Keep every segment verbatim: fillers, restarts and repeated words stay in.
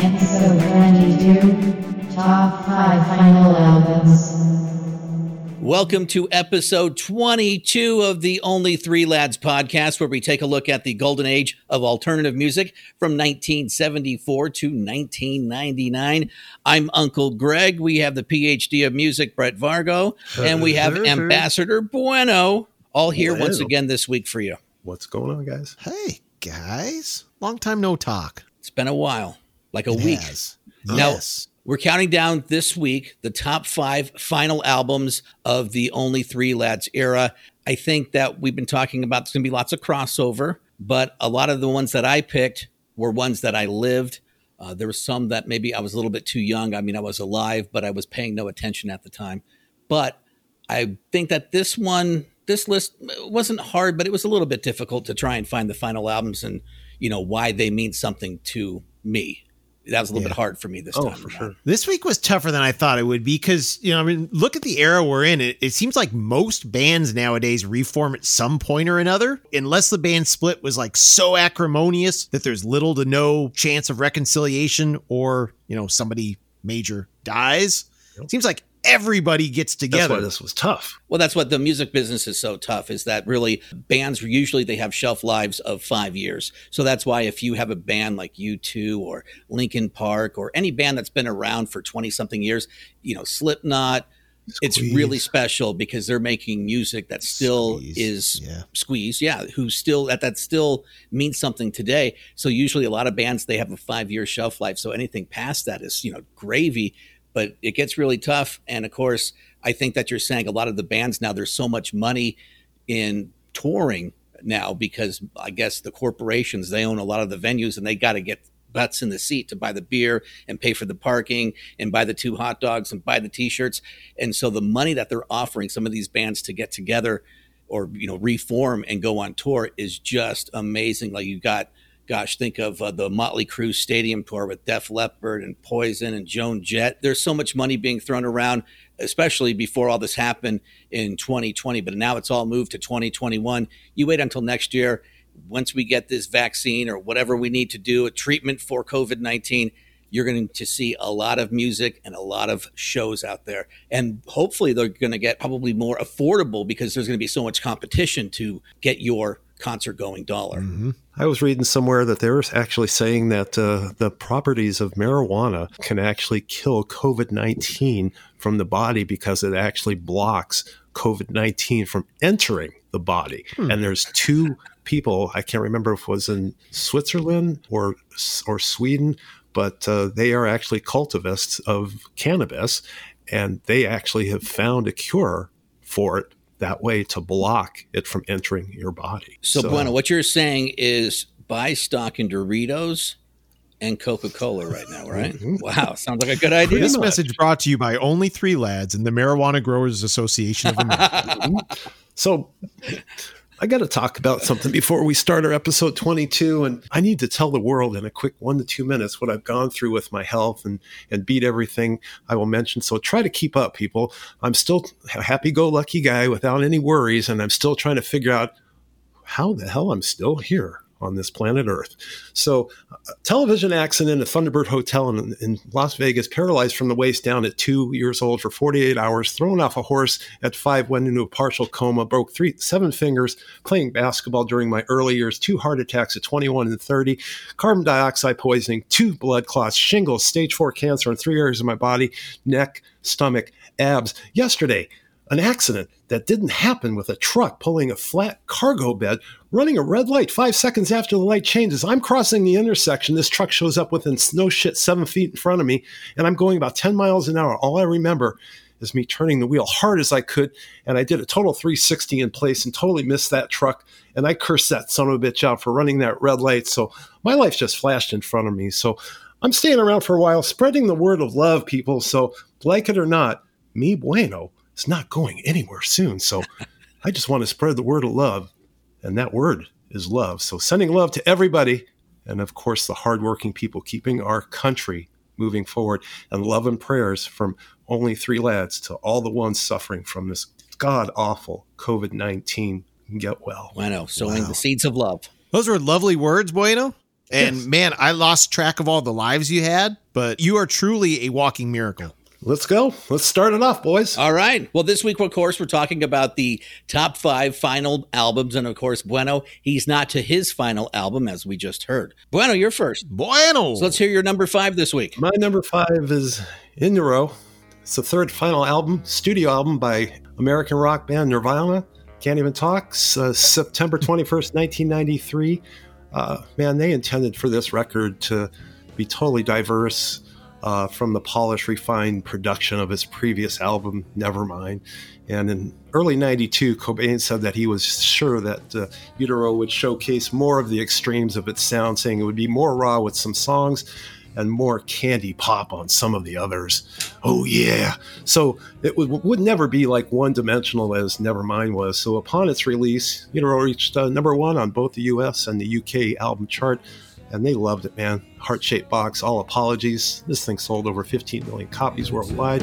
Episode twenty-two, Top five Final Albums. Welcome to episode twenty-two of the Only Three Lads podcast, where we take a look at the golden age of alternative music from nineteen seventy-four to nineteen ninety-nine. I'm Uncle Greg. We have the P H D of music, Brett Vargo, and we have Ambassador Bueno, all here Hello. Once again this week for you. What's going on, guys? Hey, guys. Long time no talk. It's been a while, like a it week. Has. Now, yes. We're counting down this week the top five final albums of the Only Three Lads era. I think that we've been talking about there's going to be lots of crossover, but a lot of the ones that I picked were ones that I lived. Uh, there were some that maybe I was a little bit too young. I mean, I was alive, but I was paying no attention at the time. But I think that this one, this list wasn't hard, but it was a little bit difficult to try and find the final albums and, you know, why they mean something to me. That was a little yeah. bit hard for me this oh, time. For sure. This week was tougher than I thought it would be because, you know, I mean, look at the era we're in. It, it seems like most bands nowadays reform at some point or another, unless the band split was like so acrimonious that there's little to no chance of reconciliation or, you know, somebody major dies. Yep. It seems like everybody gets together. That's why this was tough. Well, that's what the music business is so tough, is that really bands, usually they have shelf lives of five years. So that's why if you have a band like U two or Linkin Park or any band that's been around for twenty something years, you know, Slipknot, Squeeze. It's really special because they're making music that still Squeeze. is yeah. Squeeze. Yeah. Who still that, that still means something today. So usually a lot of bands, they have a five year shelf life. So anything past that is, you know, gravy. But it gets really tough. And of course, I think that you're saying a lot of the bands now, there's so much money in touring now because I guess the corporations, they own a lot of the venues and they got to get butts in the seat to buy the beer and pay for the parking and buy the two hot dogs and buy the T-shirts. And so the money that they're offering some of these bands to get together or, you know, reform and go on tour is just amazing. Like you got Gosh, think of uh, the Motley Crue stadium tour with Def Leppard and Poison and Joan Jett. There's so much money being thrown around, especially before all this happened in twenty twenty. But now it's all moved to twenty twenty-one. You wait until next year. Once we get this vaccine or whatever we need to do, a treatment for covid nineteen, you're going to see a lot of music and a lot of shows out there. And hopefully they're going to get probably more affordable because there's going to be so much competition to get your concert going dollar. Mm-hmm. I was reading somewhere that they were actually saying that uh, the properties of marijuana can actually kill covid nineteen from the body because it actually blocks covid nineteen from entering the body. Hmm. And there's two people, I can't remember if it was in Switzerland or or Sweden, but uh, they are actually cultivists of cannabis and they actually have found a cure for it that way to block it from entering your body. So, so Bueno, what you're saying is buy stock in Doritos and Coca-Cola right now, right? Mm-hmm. Wow. Sounds like a good idea. This message brought to you by Only Three Lads and the Marijuana Growers Association of America. So I got to talk about something before we start our episode twenty-two. And I need to tell the world in a quick one to two minutes what I've gone through with my health and, and beat everything I will mention. So try to keep up, people. I'm still a happy-go-lucky guy without any worries. And I'm still trying to figure out how the hell I'm still here on this planet Earth. So a television accident at Thunderbird Hotel in, in Las Vegas, paralyzed from the waist down at two years old for forty-eight hours, thrown off a horse at five, went into a partial coma, broke three, seven fingers, playing basketball during my early years, two heart attacks at twenty-one and thirty, carbon dioxide poisoning, two blood clots, shingles, stage four cancer in three areas of my body, neck, stomach, abs. Yesterday, an accident that didn't happen with a truck pulling a flat cargo bed, running a red light five seconds after the light changes. I'm crossing the intersection. This truck shows up within no shit seven feet in front of me, and I'm going about ten miles an hour. All I remember is me turning the wheel hard as I could. And I did a total three sixty in place and totally missed that truck. And I cursed that son of a bitch out for running that red light. So my life just flashed in front of me. So I'm staying around for a while, spreading the word of love, people. So like it or not, Mi Bueno is not going anywhere soon. So I just want to spread the word of love. And that word is love. So sending love to everybody. And of course, the hardworking people keeping our country moving forward, and love and prayers from Only Three Lads to all the ones suffering from this god-awful covid nineteen. Get well. Bueno, sowing wow. the seeds of love. Those were lovely words, Bueno. And yes. Man, I lost track of all the lives you had, but you are truly a walking miracle. Let's go. Let's start it off, boys. All right. Well, this week, of course, we're talking about the top five final albums. And of course, Bueno, he's not to his final album, as we just heard. Bueno, you're first. Bueno. So let's hear your number five this week. My number five is In Utero. It's the third final album, studio album by American rock band Nirvana. Can't even talk. Uh, September twenty-first, nineteen ninety-three. Uh, man, they intended for this record to be totally diverse. Uh, from the polished, refined production of his previous album, Nevermind. And in early ninety-two, Cobain said that he was sure that uh, Utero would showcase more of the extremes of its sound, saying it would be more raw with some songs and more candy pop on some of the others. Oh, yeah. So it w- would never be like one-dimensional as Nevermind was. So upon its release, Utero reached uh, number one on both the U S and the U K album chart. And they loved it, man. Heart-shaped box, all apologies. This thing sold over fifteen million copies worldwide.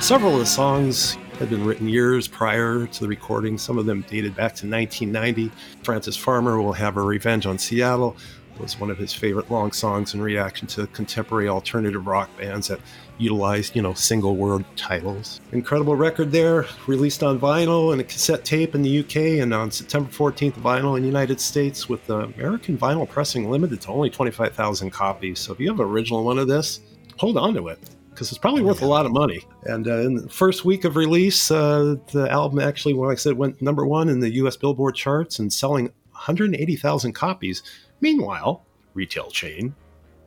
Several of the songs had been written years prior to the recording. Some of them dated back to nineteen ninety. Frances Farmer will have her revenge on Seattle. Was one of his favorite long songs in reaction to contemporary alternative rock bands that utilized, you know, single word titles. Incredible record there, released on vinyl and a cassette tape in the U K, and on September fourteenth, vinyl in the United States, with the American vinyl pressing limited to only twenty-five thousand copies. So if you have an original one of this, hold on to it, because it's probably worth a lot of money. And uh, in the first week of release, uh, the album actually, like I said, went number one in the U S Billboard charts and selling one hundred eighty thousand copies. Meanwhile, retail chain,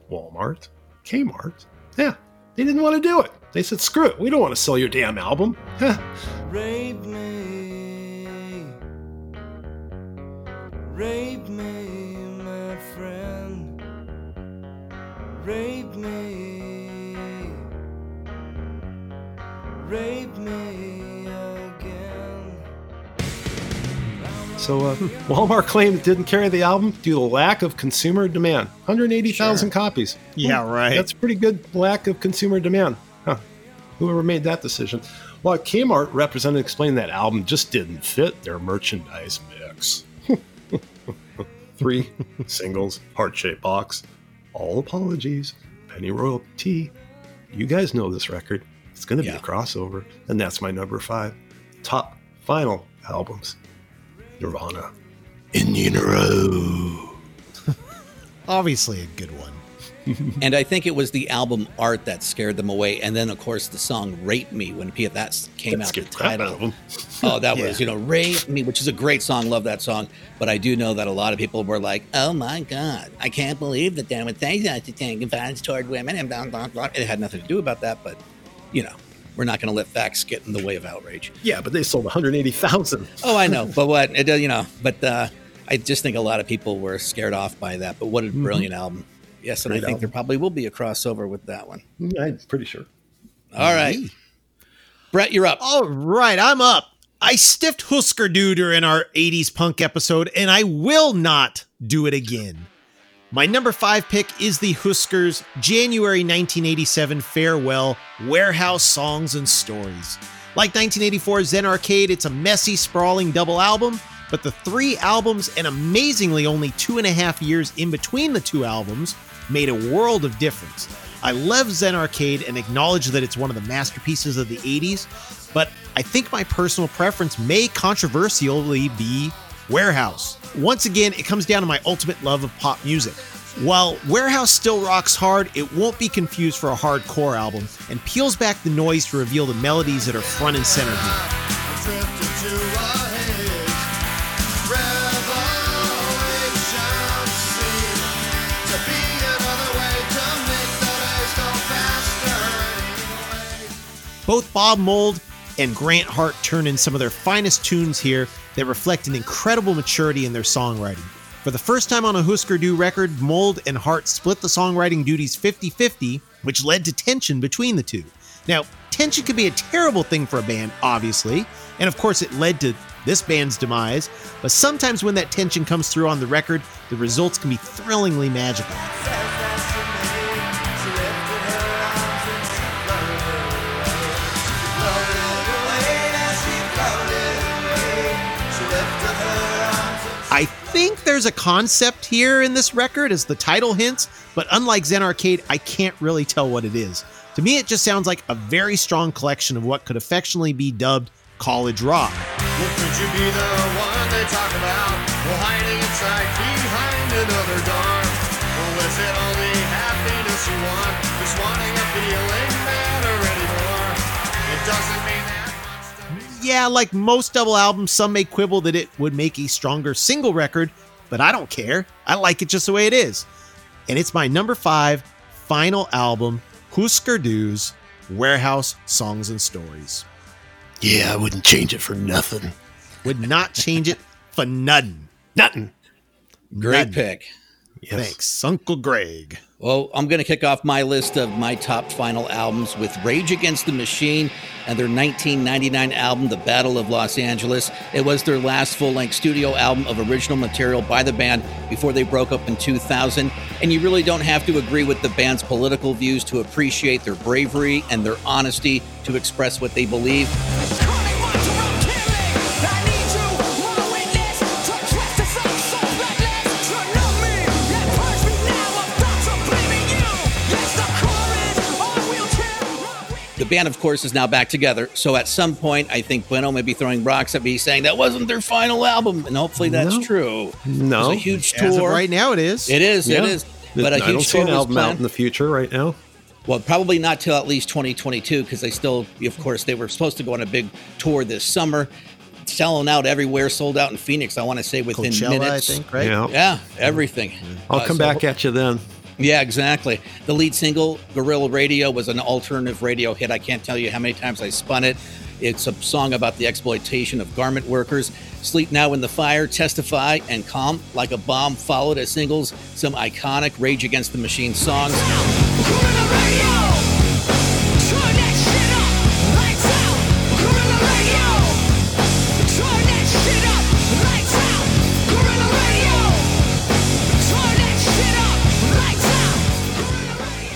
Walmart, Kmart, yeah, they didn't want to do it. They said, screw it, we don't want to sell your damn album. Rape me, rape me, my friend, rape me, rape me again. So uh, Walmart claimed it didn't carry the album due to the lack of consumer demand. one hundred eighty thousand sure. copies. Yeah, Ooh, right. That's pretty good lack of consumer demand. Huh. Whoever made that decision. While Kmart representative explained that album just didn't fit their merchandise mix. Three singles, heart-shaped box, all apologies, penny royalty. You guys know this record. It's going to be yeah. a crossover. And that's my number five. Top final albums. Nirvana. In Utero. Obviously a good one. And I think it was the album art that scared them away. And then, of course, the song Rape Me when P- that came Let's out. The title. That oh, that yeah. was, you know, Rape Me, which is a great song. Love that song. But I do know that a lot of people were like, oh, my God, I can't believe that they would say that to take advantage toward women and blah, blah, blah. It had nothing to do about that. But, you know. We're not going to let facts get in the way of outrage. Yeah, but they sold one hundred eighty thousand. Oh, I know. But what, it, you know, but uh, I just think a lot of people were scared off by that. But what a brilliant mm-hmm. album. Yes, and Great I think album. There probably will be a crossover with that one. I'm pretty sure. All right. Mm-hmm. Brett, you're up. All right, I'm up. I stiffed Husker Du during our eighties punk episode, and I will not do it again. My number five pick is the Huskers' January nineteen eighty-seven farewell, Warehouse Songs and Stories. Like nineteen eighty-four's Zen Arcade, it's a messy, sprawling double album, but the three albums and amazingly only two and a half years in between the two albums made a world of difference. I love Zen Arcade and acknowledge that it's one of the masterpieces of the eighties, but I think my personal preference may controversially be Warehouse. Once again, it comes down to my ultimate love of pop music. While Warehouse still rocks hard, it won't be confused for a hardcore album and peels back the noise to reveal the melodies that are front and center here. Both Bob Mould and Grant Hart turn in some of their finest tunes here that reflect an incredible maturity in their songwriting. For the first time on a Husker Du record, Mould and Hart split the songwriting duties fifty-fifty, which led to tension between the two. Now, tension could be a terrible thing for a band, obviously, and of course it led to this band's demise, but sometimes when that tension comes through on the record, the results can be thrillingly magical. I think there's a concept here in this record, as the title hints, but unlike Zen Arcade, I can't really tell what it is. To me, it just sounds like a very strong collection of what could affectionately be dubbed college rock. Well, could you be the one they talk about? Well, hiding inside behind another door. Well, is it all the happiness you want? Is wanting a feeling matter anymore? It doesn't mean that. Yeah, like most double albums, some may quibble that it would make a stronger single record, but I don't care. I like it just the way it is. And it's my number five final album, Husker Du's Warehouse Songs and Stories. Yeah, I wouldn't change it for nothing. Would not change it for nothing. Nothing. Great nothing. Pick. Yes. Thanks, Uncle Greg. Well, I'm going to kick off my list of my top final albums with Rage Against the Machine and their nineteen ninety-nine album, The Battle of Los Angeles. It was their last full-length studio album of original material by the band before they broke up in two thousand. And you really don't have to agree with the band's political views to appreciate their bravery and their honesty to express what they believe. The band, of course, is now back together. So at some point, I think Bueno may be throwing rocks at me saying that wasn't their final album. And hopefully that's no. true. No. It's a huge tour. As of right now, it is. It is. Yeah. It is. But I a huge don't see tour an album planned. Out in the future right now. Well, probably not till at least twenty twenty-two, because they still, of course, they were supposed to go on a big tour this summer. Selling out everywhere, sold out in Phoenix, I want to say within Coachella, minutes. I think, right? Yeah, yeah everything. I'll uh, come so back at you then. Yeah, exactly. The lead single, Guerrilla Radio, was an alternative radio hit. I can't tell you how many times I spun it. It's a song about the exploitation of garment workers. Sleep Now in the Fire, Testify, and Calm Like a Bomb followed as singles some iconic Rage Against the Machine songs. Guerrilla Radio! Turn that shit up! Lights out! Guerrilla Radio! Turn that shit up! Lights out! Guerrilla Radio! Turn that shit up!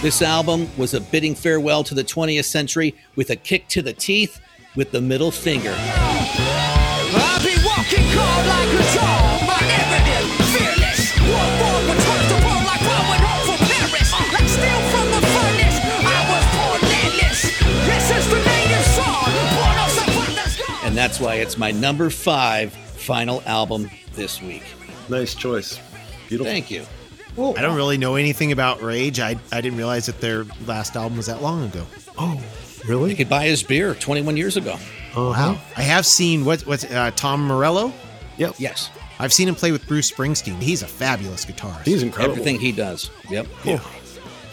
This album was a bidding farewell to the twentieth century with a kick to the teeth with the middle finger. I'll be walking cold like a dog, my narrative, fearless. War born was towards the world like I went home from Paris. Like steel from the furnace, I was born landless. This is the native song, born of Savannah's God. And that's why it's my number five final album this week. Nice choice. Beautiful. Thank you. Whoa. I don't really know anything about Rage. I I didn't realize that their last album was that long ago. Oh, really? You could buy his beer twenty-one years ago. Oh, how? I have seen what what's uh, Tom Morello. Yep. Yes. I've seen him play with Bruce Springsteen. He's a fabulous guitarist. He's incredible. Everything he does. Yep. Cool. Yeah.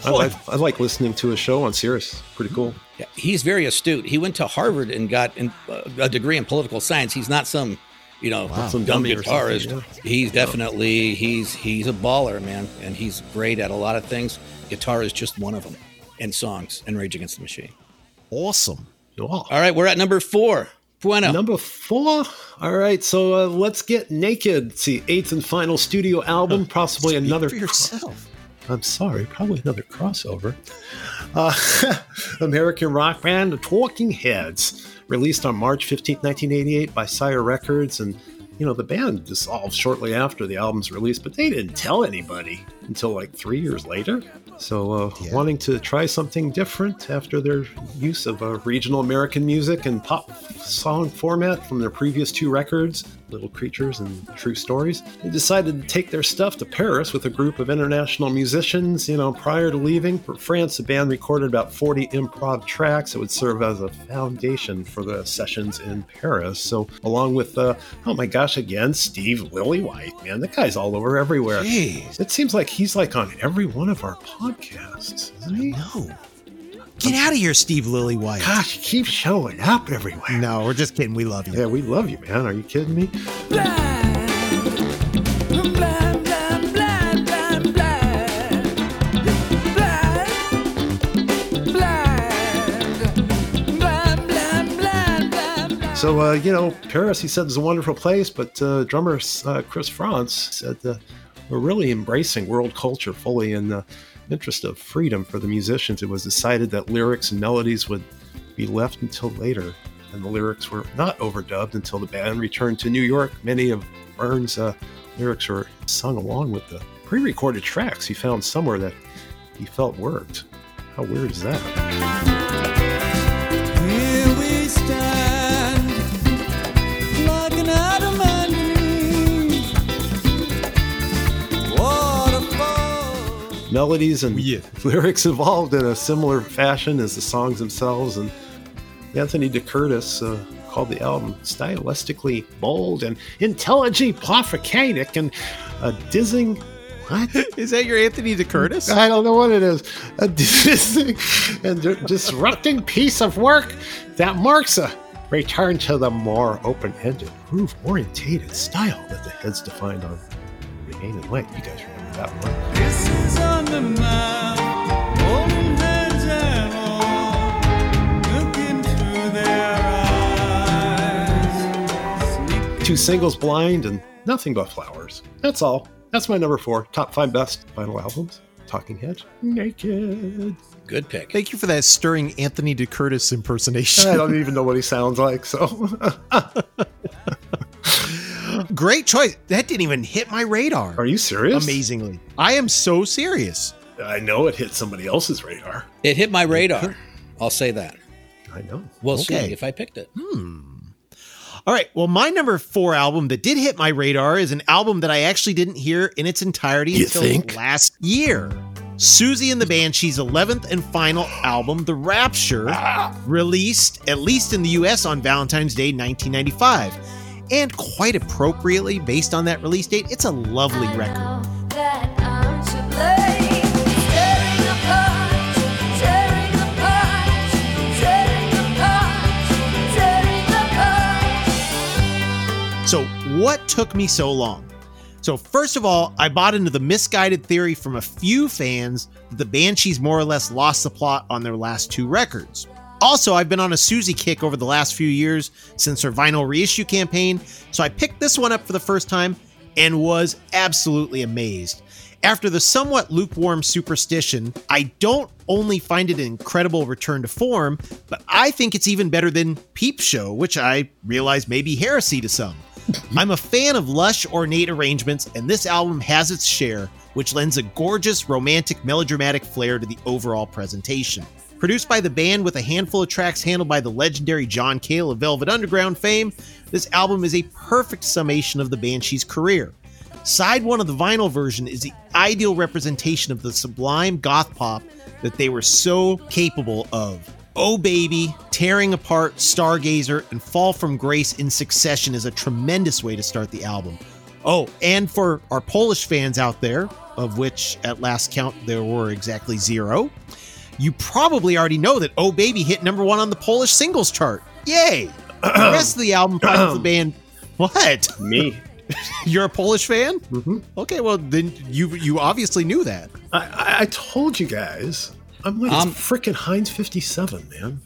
I like I like listening to his show on Sirius. Pretty cool. Yeah, he's very astute. He went to Harvard and got in, uh, a degree in political science. He's not some. You know, wow. some dumb guitarist. Yeah. He's definitely, he's he's a baller, man. And he's great at a lot of things. Guitar is just one of them. And songs and Rage Against the Machine. Awesome. Wow. All right, we're at number four. Bueno. Number four. All right, so uh, let's get Naked. It's the eighth and final studio album. Possibly Speak another. For yourself. I'm sorry, probably another crossover. Uh, American rock band, The Talking Heads. Released on March fifteenth, nineteen eighty-eight by Sire Records. And, you know, the band dissolved shortly after the album's release, but they didn't tell anybody. until like three years later. So uh, yeah. wanting to try something different after their use of uh, regional American music and pop song format from their previous two records, Little Creatures and True Stories, they decided to take their stuff to Paris with a group of international musicians. You know, prior to leaving for France, the band recorded about forty improv tracks that would serve as a foundation for the sessions in Paris. So along with, uh, oh my gosh, again, Steve Lillywhite, man, that guy's all over everywhere. Jeez. It seems like he's like on every one of our podcasts, isn't he? No. Get out of here, Steve Lillywhite. Gosh, you keep showing up everywhere. No, we're just kidding. We love you. Yeah, we love you, man. Are you kidding me? Blind, blind, blind, blind, blind, blind, blind, blind, blind, blind, blind. So, uh, you know, Paris, he said, is a wonderful place, but uh, drummer uh, Chris Frantz said, uh, we're really embracing world culture fully in the interest of freedom for the musicians. It was decided that lyrics and melodies would be left until later, and the lyrics were not overdubbed until the band returned to New York. Many of Burns' uh, lyrics were sung along with the pre-recorded tracks he found somewhere that he felt worked. How weird is that? Here we stand, looking at a man. Melodies and yeah. lyrics evolved in a similar fashion as the songs themselves, and Anthony De Curtis uh, called the album stylistically bold and intelligently provocative and a dizzing. What? Is that your Anthony De Curtis? I don't know what it is. A dizzing and disrupting piece of work that marks a return to the more open-ended, groove-orientated style that the Heads defined on Remain in Light. You guys remember that one? Two singles, Blind and Nothing But Flowers. That's all. That's my number four. Top five best vinyl albums. Talking Heads, Naked. Good pick. Thank you for that stirring Anthony De Curtis impersonation. I don't even know what he sounds like, so... Great choice. That didn't even hit my radar. Are you serious? Amazingly. I am so serious. I know it hit somebody else's radar. It hit my radar. I'll say that. I know. We'll okay. see if I picked it. Hmm. All right. Well, my number four album that did hit my radar is an album that I actually didn't hear in its entirety you until think? last year. Siouxsie and the Banshees' eleventh and final album, The Rapture, ah. released, at least in the U S, on Valentine's Day, nineteen ninety-five. And quite appropriately, based on that release date, it's a lovely record. That I'm to blame, tearing apart, tearing apart, tearing apart, tearing apart. So what took me so long? So first of all, I bought into the misguided theory from a few fans that the Banshees more or less lost the plot on their last two records. Also, I've been on a Siouxsie kick over the last few years since her vinyl reissue campaign, so I picked this one up for the first time and was absolutely amazed. After the somewhat lukewarm Superstition, I don't only find it an incredible return to form, but I think it's even better than Peep Show, which I realize may be heresy to some. I'm a fan of lush, ornate arrangements, and this album has its share, which lends a gorgeous, romantic, melodramatic flair to the overall presentation. Produced by the band with a handful of tracks handled by the legendary John Cale of Velvet Underground fame, this album is a perfect summation of the Banshees' career. Side one of the vinyl version is the ideal representation of the sublime goth pop that they were so capable of. Oh Baby, Tearing Apart, Stargazer, and Fall From Grace in succession is a tremendous way to start the album. Oh, and for our Polish fans out there, of which at last count there were exactly zero, you probably already know that Oh Baby hit number one on the Polish singles chart. Yay! The rest of the album finds the band... What? Me. You're a Polish fan? Mm-hmm. Okay, well, then you you obviously knew that. I, I told you guys. I'm like, um, it's frickin' Heinz fifty-seven, man.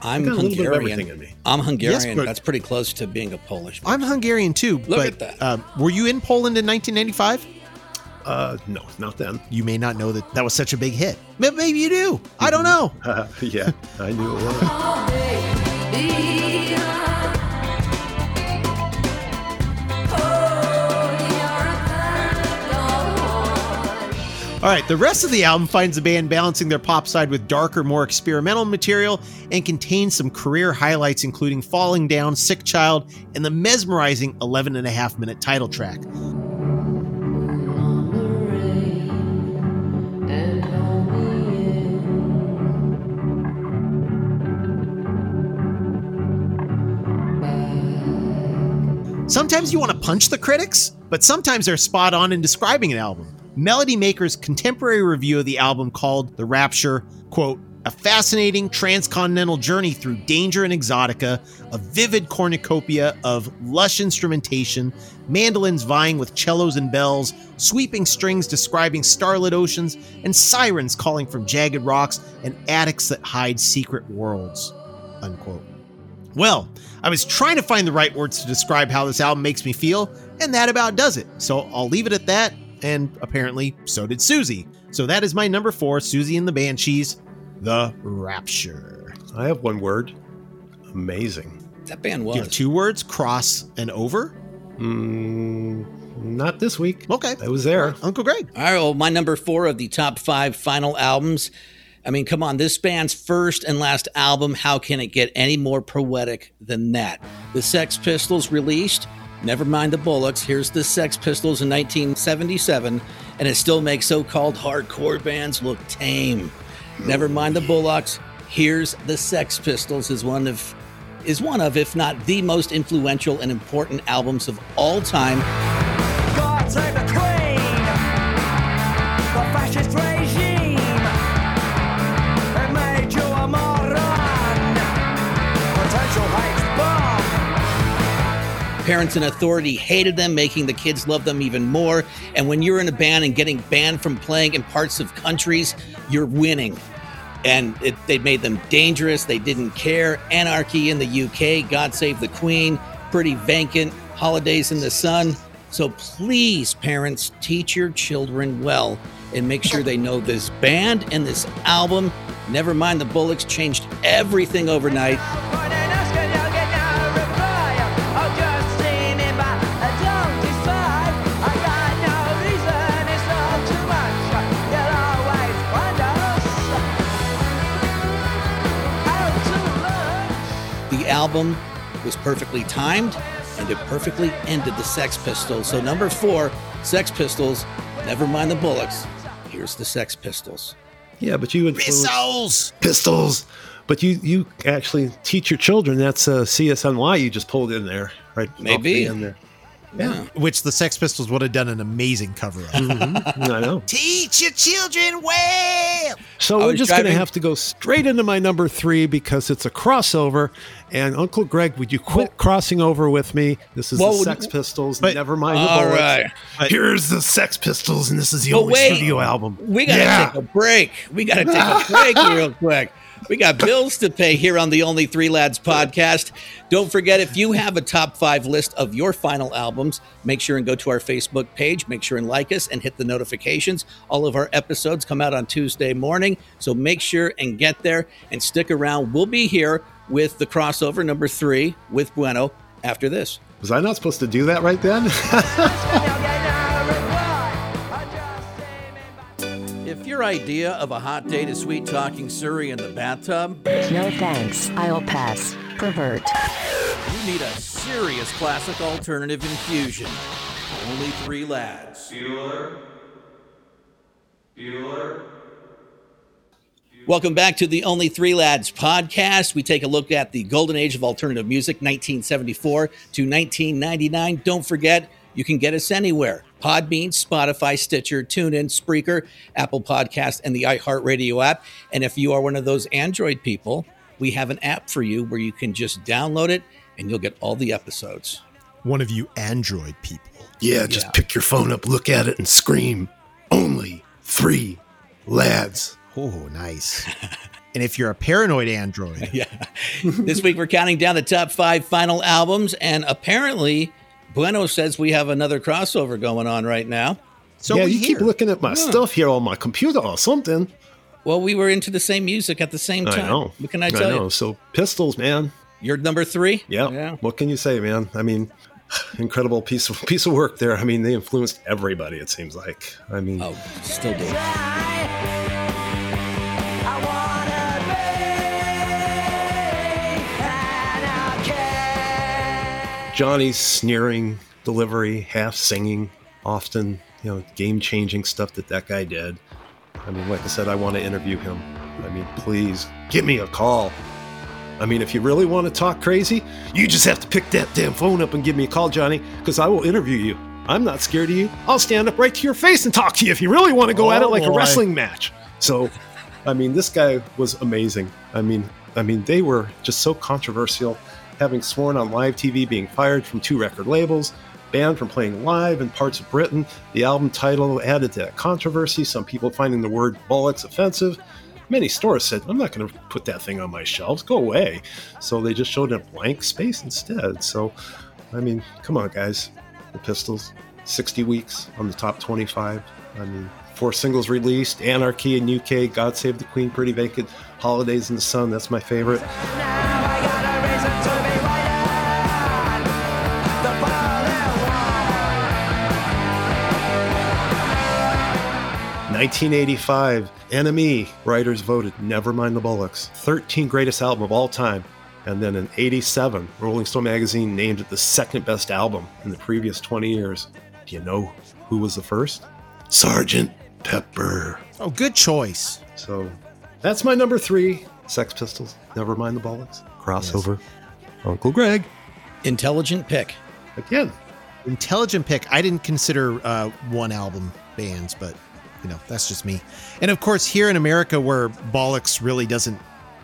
I'm got Hungarian. A little bit of everything in me. I'm Hungarian. Yes, that's pretty close to being a Polish person. I'm Hungarian, too. Look but, at that. Uh, were you in Poland in nineteen ninety-five? Uh, no, not then. You may not know that that was such a big hit. Maybe you do. Mm-hmm. I don't know. Uh, yeah, I knew it was. All right, the rest of the album finds the band balancing their pop side with darker, more experimental material and contains some career highlights, including Falling Down, Sick Child, and the mesmerizing eleven and a half minute title track. Sometimes you want to punch the critics, but sometimes they're spot on in describing an album. Melody Maker's contemporary review of the album called The Rapture, quote, a fascinating transcontinental journey through danger and exotica, a vivid cornucopia of lush instrumentation, mandolins vying with cellos and bells, sweeping strings describing starlit oceans, and sirens calling from jagged rocks and attics that hide secret worlds, unquote. Well, I was trying to find the right words to describe how this album makes me feel, and that about does it. So I'll leave it at that, and apparently so did Siouxsie. So that is my number four, Siouxsie and the Banshees, The Rapture. I have one word. Amazing. That band was. Do you have two words, cross and over? Mm, not this week. Okay. I was there. Uncle Greg. All right, well, my number four of the top five final albums. I mean, come on, this band's first and last album, how can it get any more poetic than that? The Sex Pistols released Never Mind the Bollocks, Here's the Sex Pistols in nineteen seventy-seven, and it still makes so-called hardcore bands look tame. Never Mind the Bollocks, Here's the Sex Pistols is one of, is one of, if not the most influential and important albums of all time. God save the Queen, the fascist regime. Parents in authority hated them, making the kids love them even more. And when you're in a band and getting banned from playing in parts of countries, you're winning. And it, they made them dangerous. They didn't care. Anarchy in the U K, God Save the Queen, Pretty Vacant, Holidays in the Sun. So please, parents, teach your children well and make sure they know this band and this album. Never Mind the Bollocks changed everything overnight. Album was perfectly timed and it perfectly ended the Sex Pistols. So number four, Sex Pistols, Never Mind the Bollocks, Here's the Sex Pistols. Yeah, but you influenced Pistols. Pistols. But you you actually teach your children. That's a C S N Y you just pulled in there, right? Maybe in there. Yeah. yeah. Which the Sex Pistols would have done an amazing cover of. Mm-hmm. I know. Teach your children well. So I we're just going to have to go straight into my number three because it's a crossover. And Uncle Greg, would you quit what? crossing over with me? This is well, the Sex Pistols. But, Never Mind the Bollocks. Right. But, Here's the Sex Pistols, and this is the only wait, studio album. We got to yeah. take a break. We got to take a break real quick. We got bills to pay here on the Only Three Lads podcast. Don't forget, if you have a top five list of your final albums, make sure and go to our Facebook page. Make sure and like us and hit the notifications. All of our episodes come out on Tuesday morning, so make sure and get there and stick around. We'll be here with the crossover number three with Bueno after this. Was I not supposed to do that right then? If your idea of a hot day to sweet talking Suri in the bathtub, no thanks, I'll pass, pervert. You need a serious classic alternative infusion. Only Three Lads. Bueller. Bueller. Welcome back to the Only Three Lads podcast. We take a look at the golden age of alternative music, nineteen seventy-four to nineteen ninety-nine. Don't forget, you can get us anywhere. Podbean, Spotify, Stitcher, TuneIn, Spreaker, Apple Podcast, and the iHeartRadio app. And if you are one of those Android people, we have an app for you where you can just download it and you'll get all the episodes. One of you Android people. Yeah, just yeah. pick your phone up, look at it, and scream, Only Three Lads. Oh, nice. And if you're a paranoid Android. yeah. This week we're counting down the top five final albums, and apparently Bueno says we have another crossover going on right now. So yeah, you here. keep looking at my yeah. stuff here on my computer or something. Well, we were into the same music at the same time. I know. What can I tell I know. you? So Pistols, man. You're number three? Yeah. yeah. What can you say, man? I mean, incredible piece of piece of work there. I mean, they influenced everybody, it seems like. I mean, oh, still do. Johnny's sneering delivery, half singing, often, you know, game-changing stuff that that guy did. I mean, like I said, I want to interview him. I mean, please, give me a call. I mean, if you really want to talk crazy, you just have to pick that damn phone up and give me a call, Johnny, because I will interview you. I'm not scared of you. I'll stand up right to your face and talk to you if you really want to go oh, at it like boy. a wrestling match. So, I mean, this guy was amazing. I mean, I mean, they were just so controversial, having sworn on live T V, being fired from two record labels, banned from playing live in parts of Britain, the album title added to that controversy, some people finding the word bollocks offensive. Many stores said, I'm not going to put that thing on my shelves, go away. So they just showed a blank space instead. So, I mean, come on, guys. The Pistols, sixty weeks on the top twenty-five. I mean, four singles released, Anarchy in U K, God Save the Queen, Pretty Vacant, Holidays in the Sun, that's my favorite. nineteen eighty-five, N M E writers voted Nevermind the Bollocks thirteenth greatest album of all time. And then in eighty-seven, Rolling Stone magazine named it the second best album in the previous twenty years. Do you know who was the first? Sergeant Pepper. Oh, good choice. So that's my number three. Sex Pistols, Nevermind the Bollocks, crossover, yes. Uncle Greg. Intelligent pick. Again. Intelligent pick. I didn't consider uh, one album bands, but... You know, that's just me. And of course, here in America, where bollocks really doesn't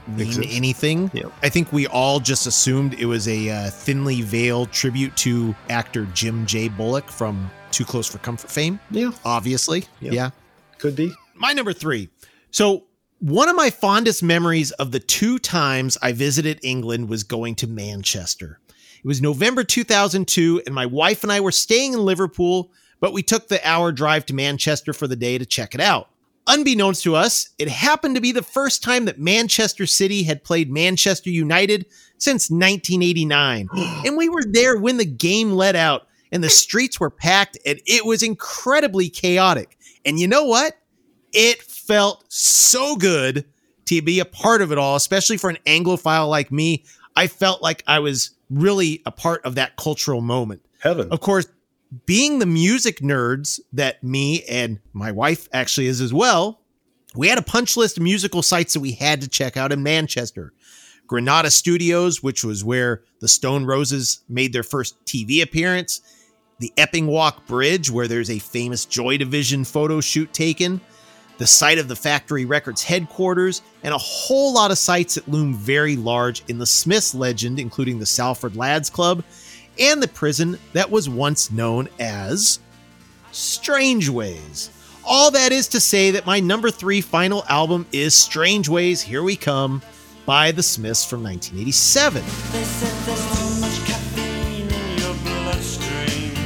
mean Exists. anything, yeah. I think we all just assumed it was a uh, thinly veiled tribute to actor Jim J. Bullock from Too Close for Comfort fame. Yeah. Obviously. Yeah. yeah. Could be. My number three. So one of my fondest memories of the two times I visited England was going to Manchester. It was November two thousand two, and my wife and I were staying in Liverpool, but we took the hour drive to Manchester for the day to check it out. Unbeknownst to us, it happened to be the first time that Manchester City had played Manchester United since nineteen eighty-nine. And we were there when the game let out, and the streets were packed, and it was incredibly chaotic. And you know what? It felt so good to be a part of it all, especially for an Anglophile like me. I felt like I was really a part of that cultural moment. Heaven. Of course, being the music nerds that me and my wife actually is as well, we had a punch list of musical sites that we had to check out in Manchester. Granada Studios, which was where the Stone Roses made their first T V appearance. The Epping Walk Bridge, where there's a famous Joy Division photo shoot taken. The site of the Factory Records headquarters. And a whole lot of sites that loom very large in the Smiths legend, including the Salford Lads Club and the prison that was once known as Strangeways. All that is to say that my number three final album is Strangeways Here We Come by The Smiths from nineteen eighty-seven. They said there's so much caffeine in your bloodstream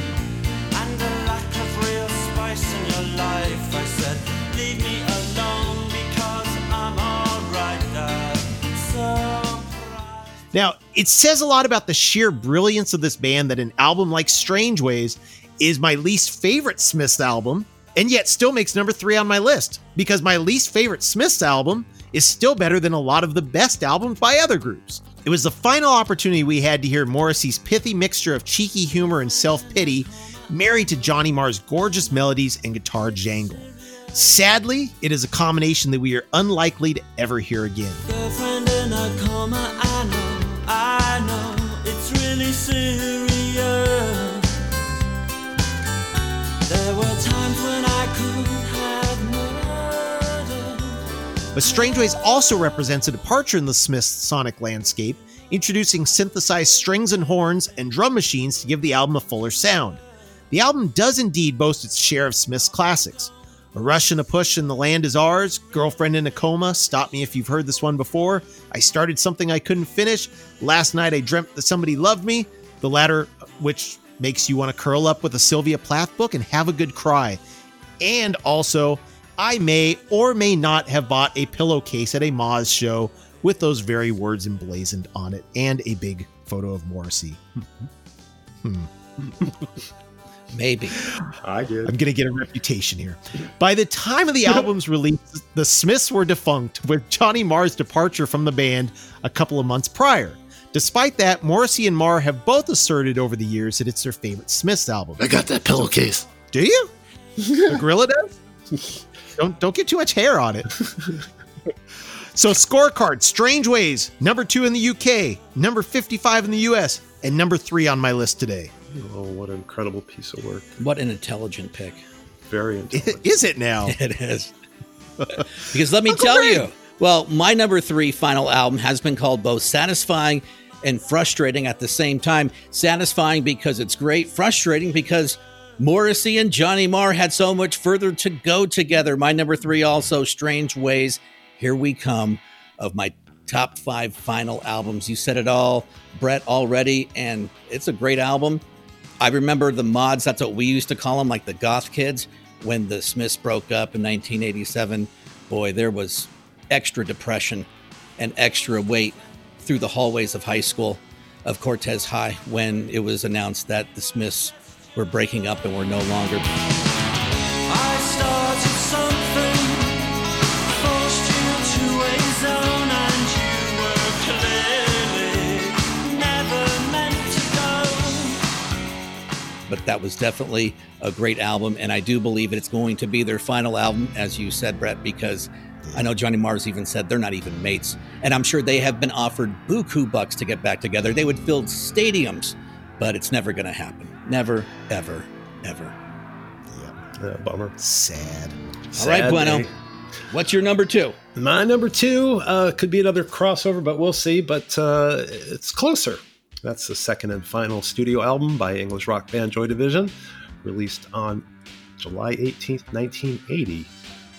and a lack of real spice in your life. I said, leave me alone because I'm all right now. Surprise. Now, it says a lot about the sheer brilliance of this band that an album like Strangeways is my least favorite Smiths album, and yet still makes number three on my list, because my least favorite Smiths album is still better than a lot of the best albums by other groups. It was the final opportunity we had to hear Morrissey's pithy mixture of cheeky humor and self-pity, married to Johnny Marr's gorgeous melodies and guitar jangle. Sadly, it is a combination that we are unlikely to ever hear again. Girlfriend in a Coma, I know. I know it's really serious. There were times when I could have murdered. But Strangeways also represents a departure in the Smiths' sonic landscape, introducing synthesized strings and horns and drum machines to give the album a fuller sound. The album does indeed boast its share of Smiths' classics. A Rush and a Push and The Land Is Ours, Girlfriend in a Coma, Stop Me If You've Heard This One Before, I Started Something I Couldn't Finish, Last Night I Dreamt That Somebody Loved Me, the latter which makes you want to curl up with a Sylvia Plath book and have a good cry. And also, I may or may not have bought a pillowcase at a Moz show with those very words emblazoned on it and a big photo of Morrissey. Hmm. Maybe. I did. I'm going to get a reputation here. By the time of the album's release, the Smiths were defunct, with Johnny Marr's departure from the band a couple of months prior. Despite that, Morrissey and Marr have both asserted over the years that it's their favorite Smiths album. I got that pillowcase. Do you? The gorilla does? Don't, don't get too much hair on it. So scorecard, Strangeways, number two in the U K, number fifty-five in the U S, and number three on my list today. Oh, what an incredible piece of work. What an intelligent pick. Very intelligent. Is it now? It is. Because let me Uncle tell Greg. you, well, my number three final album has been called both satisfying and frustrating at the same time. Satisfying because it's great, frustrating because Morrissey and Johnny Marr had so much further to go together. My number three also, Strangeways, Here We Come, of my top five final albums. You said it all, Brett, already, and it's a great album. I remember the mods, that's what we used to call them, like the goth kids. When the Smiths broke up in nineteen eighty-seven, boy, there was extra depression and extra weight through the hallways of high school, of Cortez High, when it was announced that the Smiths were breaking up and were no longer. I started something, forced you to a zone, and you were clearly never meant to go. But that was definitely a great album, and I do believe it's going to be their final album, as you said, Brett, because I know Johnny Marr's even said they're not even mates, and I'm sure they have been offered buku bucks to get back together. They would fill stadiums, but it's never going to happen. Never, ever, ever. Yeah, yeah, bummer. Sad. All Sad right, Bueno. Day. What's your number two? My number two uh, could be another crossover, but we'll see. But uh, it's Closer. That's the second and final studio album by English rock band Joy Division, released on July eighteenth, nineteen eighty.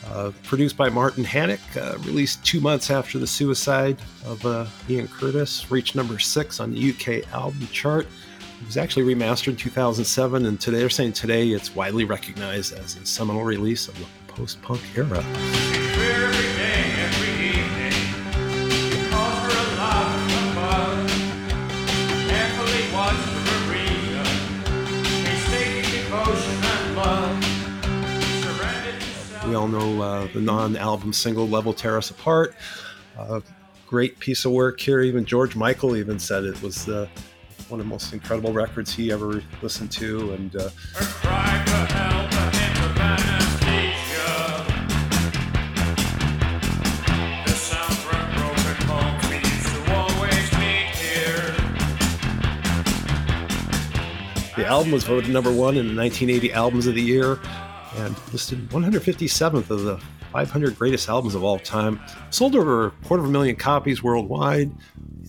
Uh, produced by Martin Hannock, uh, released two months after the suicide of uh, Ian Curtis, reached number six on the U K album chart. It was actually remastered in two thousand seven, and today they're saying today it's widely recognized as a seminal release of the post-punk era. We all know uh, the non-album single Level Tear Us Apart. Uh, great piece of work here. Even George Michael even said it was the one of the most incredible records he ever listened to. And uh, the album was voted number one in the nineteen eighty Albums of the Year and listed one hundred fifty-seventh of the five hundred greatest albums of all time. Sold over a quarter of a million copies worldwide.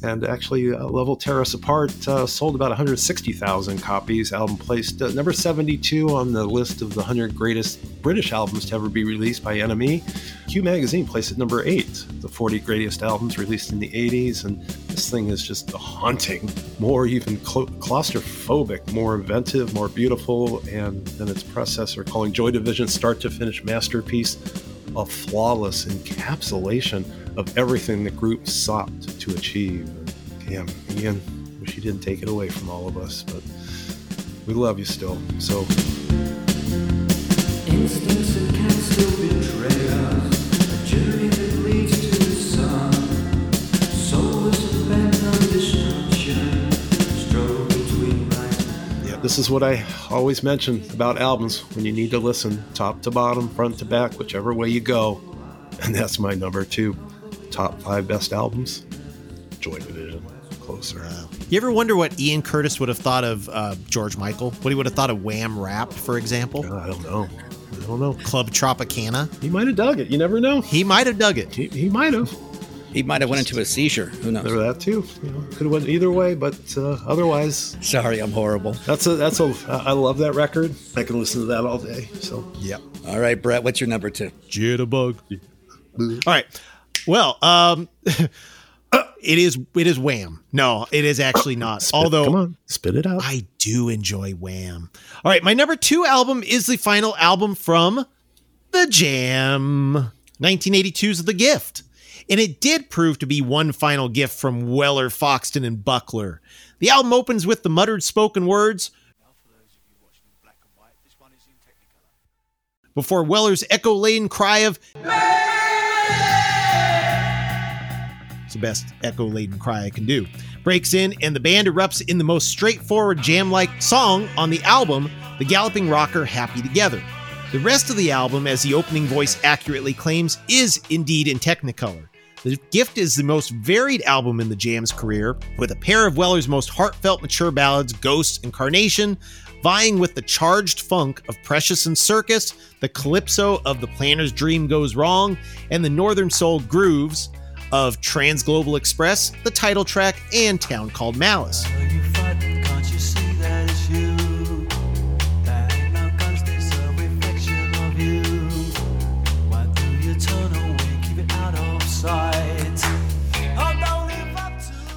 And actually, uh, Level Tear Us Apart uh, sold about one hundred sixty thousand copies. Album placed uh, number seventy-two on the list of the one hundred greatest British albums to ever be released by N M E. Q Magazine placed at number eight, the forty greatest albums released in the eighties. And this thing is just haunting, more even cla- claustrophobic, more inventive, more beautiful, and than its predecessor, calling Joy Division's start to finish masterpiece a flawless encapsulation of everything the group sought to achieve. Damn, Ian, wish you didn't take it away from all of us, but we love you still. So instincts that can still betray us, a journey that leads to the sun, soulless abandon, destruction, struggle between life. Yeah, this is what I always mention about albums when you need to listen, top to bottom, front to back, whichever way you go. And that's my number two. Top five best albums, Joy Division, Closer. You ever wonder what Ian Curtis would have thought of uh, George Michael? What he would have thought of Wham Rap, for example? God, I don't know. I don't know. Club Tropicana. He might have dug it. You never know. He might have dug it. He, he might have. He might have went into a seizure. Who knows? There that too. You know, could have went either way, but uh, otherwise. Sorry, I'm horrible. That's a that's a. I love that record. I can listen to that all day. So yeah. All right, Brett. What's your number two? Jitterbug. All right. Well, um, it is it is Wham. No, it is actually not. Spit, Although, come on, spit it out. I do enjoy Wham. All right, my number two album is the final album from The Jam, nineteen eighty-two's The Gift. And it did prove to be one final gift from Weller, Foxton, and Buckler. The album opens with the muttered spoken words, before Weller's echo laden cry of Baby! It's the best echo laden cry I can do. Breaks in and the band erupts in the most straightforward jam-like song on the album, the galloping rocker Happy Together. The rest of the album, as the opening voice accurately claims, is indeed in Technicolor. The Gift is the most varied album in the Jam's career, with a pair of Weller's most heartfelt mature ballads, Ghost and Carnation, vying with the charged funk of Precious and Circus, the calypso of The Planner's Dream Goes Wrong, and the northern soul grooves of Transglobal Express, the title track, and Town Called Malice.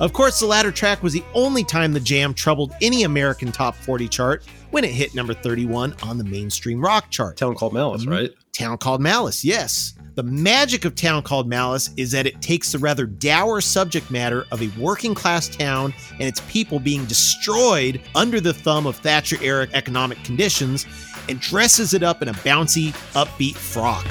Of course, the latter track was the only time the Jam troubled any American top forty chart when it hit number thirty-one on the mainstream rock chart. Town Called Malice, right? Town Called Malice, yes. The magic of Town Called Malice is that it takes the rather dour subject matter of a working-class town and its people being destroyed under the thumb of Thatcher-era economic conditions and dresses it up in a bouncy, upbeat frock.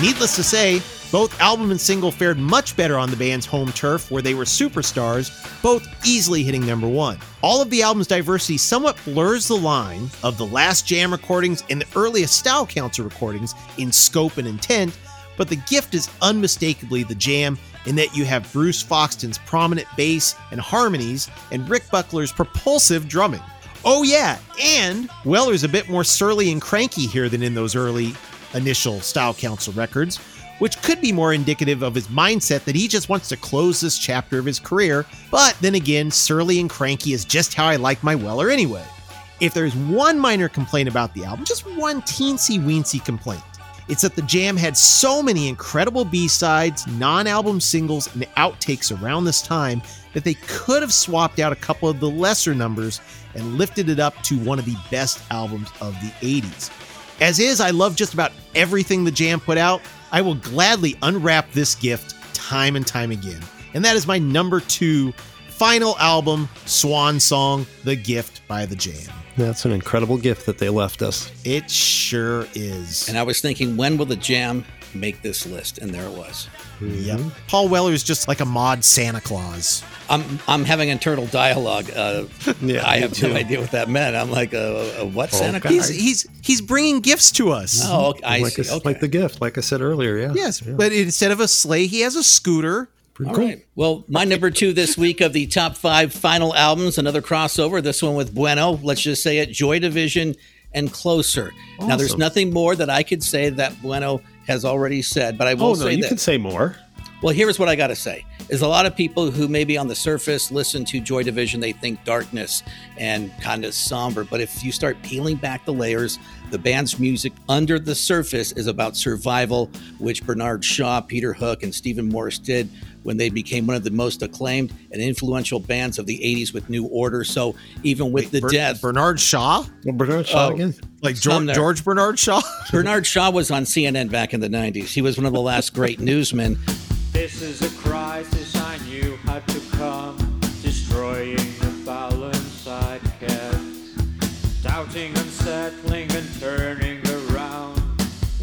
Needless to say, both album and single fared much better on the band's home turf, where they were superstars, both easily hitting number one. All of the album's diversity somewhat blurs the line of the last Jam recordings and the earliest Style Council recordings in scope and intent, but The Gift is unmistakably the Jam in that you have Bruce Foxton's prominent bass and harmonies and Rick Buckler's propulsive drumming. Oh yeah, and Weller's a bit more surly and cranky here than in those early initial Style Council records, which could be more indicative of his mindset that he just wants to close this chapter of his career, but then again, surly and cranky is just how I like my Weller anyway. If there's one minor complaint about the album, just one teensy-weensy complaint, it's that the Jam had so many incredible B-sides, non-album singles, and outtakes around this time that they could have swapped out a couple of the lesser numbers and lifted it up to one of the best albums of the eighties. As is, I love just about everything the Jam put out. I will gladly unwrap this gift time and time again. And that is my number two final album, Swan Song, The Gift by the Jam. That's an incredible gift that they left us. It sure is. And I was thinking, when will the Jam make this list? And there it was. Yep. Paul Weller is just like a mod Santa Claus. I'm I'm having internal dialogue. Uh, yeah, I have too. no idea what that meant. I'm like, a, a what oh, Santa Claus? He's, he's he's bringing gifts to us. Oh, okay. I like see. A, okay. Like the gift, like I said earlier, yeah. Yes, yeah. But instead of a sleigh, he has a scooter. Pretty All cool. right. Well, my number two this week of the top five final albums, another crossover, this one with Bueno, let's just say it, Joy Division and Closer. Awesome. Now, there's nothing more that I could say that Bueno has already said, but I will oh, no, say that. you could say more. Well, here's what I got to say. There's a lot of people who maybe on the surface listen to Joy Division, they think darkness and kind of somber. But if you start peeling back the layers, the band's music under the surface is about survival, which Bernard Shaw, Peter Hook, and Stephen Morris did when they became one of the most acclaimed and influential bands of the eighties with New Order. So even with Wait, the Ber- death... Bernard Shaw? Well, Bernard Shaw oh, again? Like George, George Bernard Shaw? Bernard Shaw was on C N N back in the nineties. He was one of the last great newsmen. This is a crisis I knew had to come, destroying the balance I'd kept, doubting, unsettling, and turning around,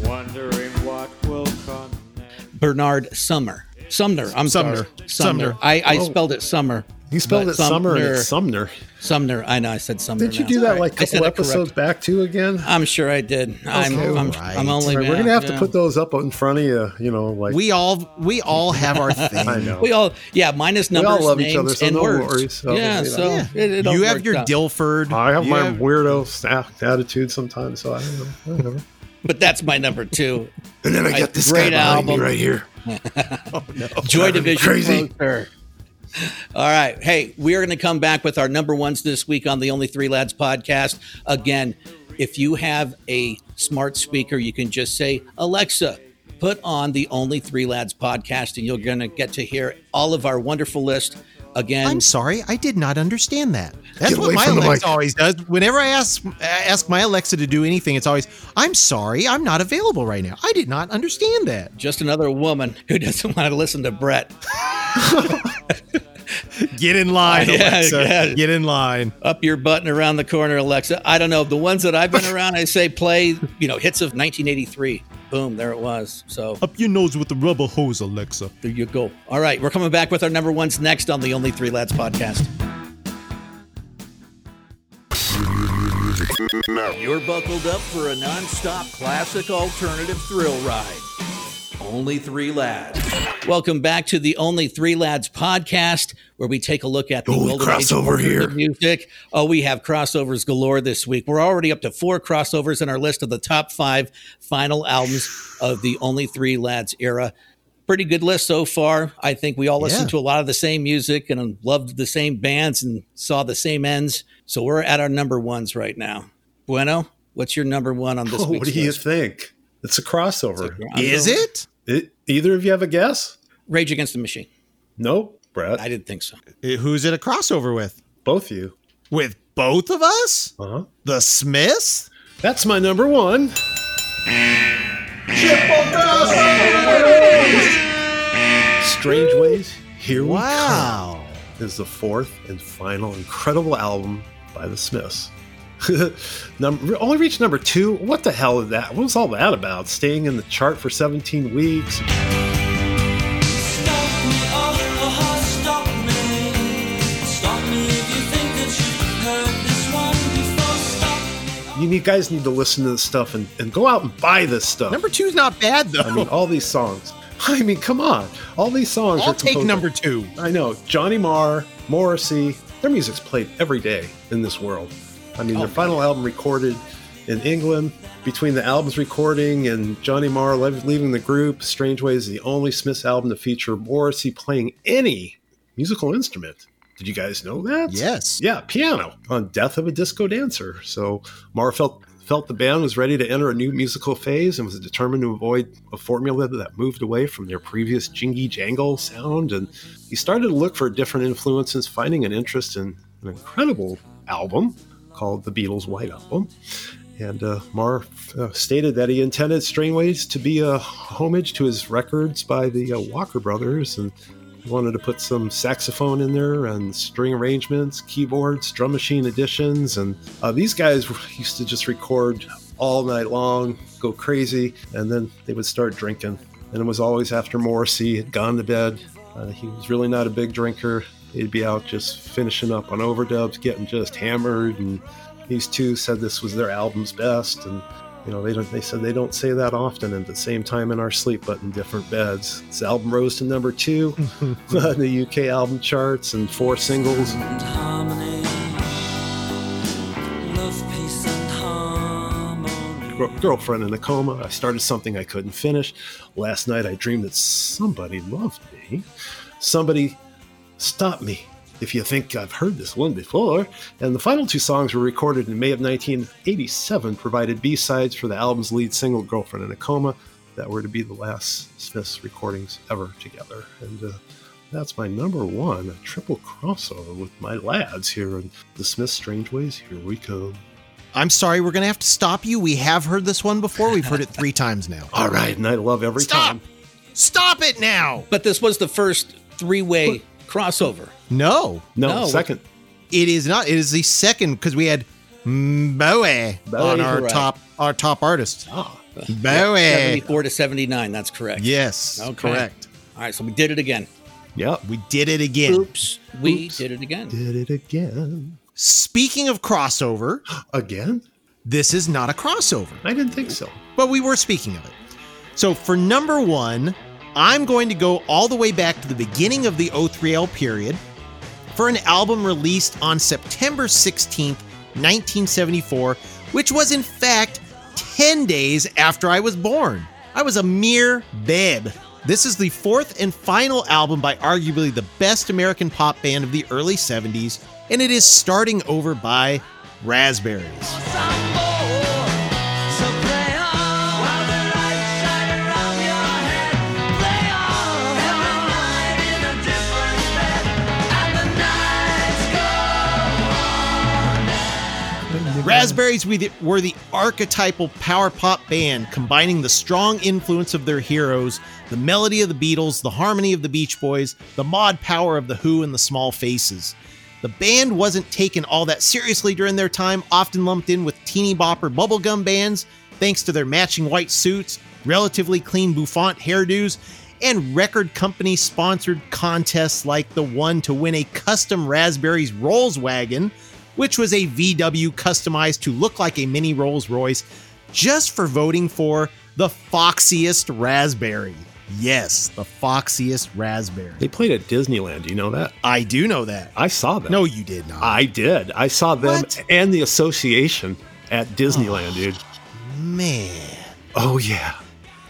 wondering what will come next. Bernard Sumner. Sumner, I'm Sumner. sorry. Sumner. Sumner. I, I spelled it Summer. You spelled it Sumner, Sumner and it's Sumner. Sumner. I know. I said Sumner. Did you do now. that like a couple episodes correct. back to again? I'm sure I did. Okay. I'm, I'm, right. I'm only. Right. Man, we're gonna have yeah. to put those up in front of you. You know, like we all we all have our thing. I know. We all yeah. Minus numbers, we all love names, each other, so and no words. Worries, so yeah. So yeah. It, it you have your out. Dilford. I have you my have... weirdo attitude sometimes. So I don't know. Whatever. But that's my number two. And then I got this great album right here. Oh no! Joy Division. Crazy. All right. Hey, we are going to come back with our number ones this week on the Only Three Lads podcast. Again, if you have a smart speaker, you can just say, Alexa, put on the Only Three Lads podcast, and you're going to get to hear all of our wonderful list again. I'm sorry, I did not understand that. That's Get what my Alexa always does. Whenever I ask ask my Alexa to do anything, it's always, I'm sorry, I'm not available right now. I did not understand that. Just another woman who doesn't want to listen to Brett. Get in line, Alexa. Yeah, yeah. Get in line. Up your butt and around the corner, Alexa. I don't know. The ones that I've been around, I say play, you know, hits of nineteen eighty-three. Boom, there it was. So up your nose with the rubber hose, Alexa. There you go. All right, we're coming back with our number ones next on the Only Three Lads podcast. No. You're buckled up for a nonstop classic alternative thrill ride. Only Three Lads. Welcome back to the Only Three Lads podcast, where we take a look at the Ooh, golden crossover age of music. Oh, we have crossovers galore this week. We're already up to four crossovers in our list of the top five final albums of the Only Three Lads era. Pretty good list so far. I think we all listened yeah. to a lot of the same music and loved the same bands and saw the same ends. So we're at our number ones right now. Bueno, what's your number one on this oh, week's What do you list? think? It's a crossover. It's a crossover. Is it? it? Either of you have a guess? Rage Against the Machine. Nope, Brett. I didn't think so. It, who's it a crossover with? Both of you. With both of us? Uh-huh. The Smiths? That's my number one. Strangeways Here We wow. Come is the fourth and final incredible album by the Smiths. number, only reached number two. What the hell is that? What was all that about? Staying in the chart for seventeen weeks. You guys need to listen to this stuff and, and go out and buy this stuff. Number two is not bad, though. I mean, all these songs. I mean, come on. All these songs I'll are take number two. I know. Johnny Marr, Morrissey, their music's played every day in this world. I mean, their final album recorded in England. Between the albums recording and Johnny Marr leaving the group, Strangeways is the only Smiths album to feature Morrissey playing any musical instrument. Did you guys know that? Yes. Yeah, piano on Death of a Disco Dancer. So Marr felt felt the band was ready to enter a new musical phase and was determined to avoid a formula that moved away from their previous jingy jangle sound. And he started to look for different influences, finding an interest in an incredible album called The Beatles' White Album. And uh, Marr uh, stated that he intended Strangeways to be a homage to his records by the uh, Walker Brothers, and he wanted to put some saxophone in there and string arrangements, keyboards, drum machine additions. And uh, these guys used to just record all night long, go crazy, and then they would start drinking. And it was always after Morrissey had gone to bed. Uh, he was really not a big drinker. He'd be out just finishing up on overdubs, getting just hammered. And these two said this was their album's best. And, you know, they don't, they said they don't say that often, at the same time in our sleep, but in different beds. This album rose to number two on the U K album charts and four singles. And harmony. Love, peace, and harmony. Girlfriend in a Coma. I started something I couldn't finish. Last night I dreamed that somebody loved me. Somebody... Stop me if you think I've heard this one before. And the final two songs were recorded in May of nineteen eighty-seven, provided B-sides for the album's lead single, Girlfriend in a Coma, that were to be the last Smiths recordings ever together. And uh, that's my number one, a triple crossover with my lads here in the Smiths' Strangeways. Here we come. I'm sorry, we're going to have to stop you. We have heard this one before. We've heard it three times now. All right, and I love every stop. time. Stop it now. But this was the first three-way... But- crossover. No. No, no. Second. It is not. It is the second, because we had Bowie on our correct. top our top artist. Oh. Bowie. seventy-four to seventy-nine. That's correct. Yes. Okay. Correct. All right. So we did it again. Yep. We did it again. Oops. We Oops. did it again. Did it again. Speaking of crossover. Again? This is not a crossover. I didn't think so. But we were speaking of it. So for number one, I'm going to go all the way back to the beginning of the oh three L period for an album released on September sixteenth, nineteen seventy-four, which was in fact ten days after I was born. I was a mere babe. This is the fourth and final album by arguably the best American pop band of the early seventies, and it is Starting Over by Raspberries. Raspberries were the, were the archetypal power pop band, combining the strong influence of their heroes, the melody of the Beatles, the harmony of the Beach Boys, the mod power of the Who, and the Small Faces. The band wasn't taken all that seriously during their time, often lumped in with teeny bopper bubblegum bands, thanks to their matching white suits, relatively clean bouffant hairdos, and record company-sponsored contests like the one to win a custom Raspberries Rolls Wagon, which was a V W customized to look like a mini Rolls Royce, just for voting for the foxiest raspberry. Yes, the foxiest raspberry. They played at Disneyland. Do you know that? I do know that. I saw them. No, you did not. I did. I saw them what? and the Association at Disneyland, oh, dude. Man. Oh, yeah.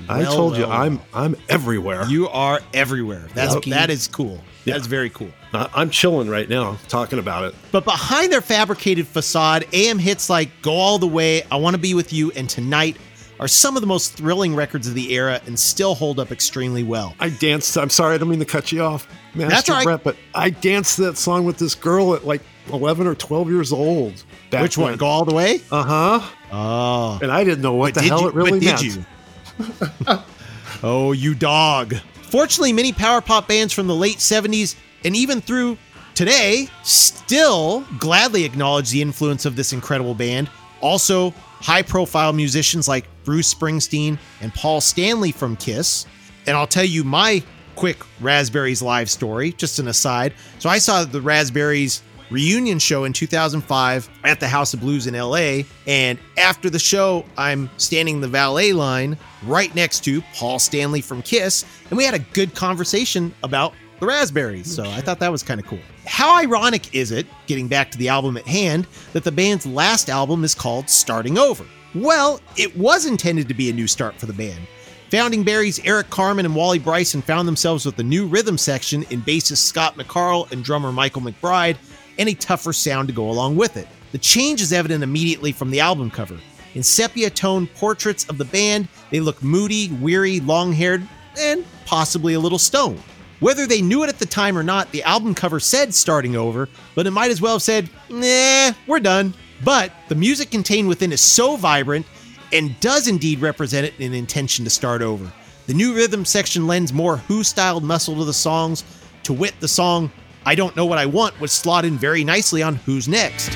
Well, I told well, you, I'm I'm everywhere. You are everywhere. That's okay. That is cool. Yeah. That's very cool. I'm chilling right now talking about it. But behind their fabricated facade, A M hits like Go All The Way, I Want To Be With You, and Tonight are some of the most thrilling records of the era and still hold up extremely well. I danced. I'm sorry, I don't mean to cut you off, Master That's right. Brett, but I danced that song with this girl at like eleven or twelve years old. Which one? When. Go All The Way? Uh-huh. Oh. And I didn't know what but the hell you, it really meant. Did you? Oh, you dog. Fortunately, many power pop bands from the late seventies and even through today still gladly acknowledge the influence of this incredible band. Also, high-profile musicians like Bruce Springsteen and Paul Stanley from KISS. And I'll tell you my quick Raspberries live story, just an aside. So I saw the Raspberries reunion show in two thousand five at the House of Blues in L A, and after the show I'm standing in the valet line right next to Paul Stanley from KISS, and we had a good conversation about the Raspberries, so I thought that was kind of cool. How ironic is it, getting back to the album at hand, that the band's last album is called Starting Over? Well, it was intended to be a new start for the band. Founding Barry's Eric Carmen and Wally Bryson found themselves with a new rhythm section in bassist Scott McCarl and drummer Michael McBride, and a tougher sound to go along with it. The change is evident immediately from the album cover. In sepia-toned portraits of the band, they look moody, weary, long-haired, and possibly a little stoned. Whether they knew it at the time or not, the album cover said Starting Over, but it might as well have said, nah, we're done. But the music contained within is so vibrant and does indeed represent an intention to start over. The new rhythm section lends more Who-styled muscle to the songs, to wit the song I Don't Know What I Want was slotted in very nicely on Who's Next.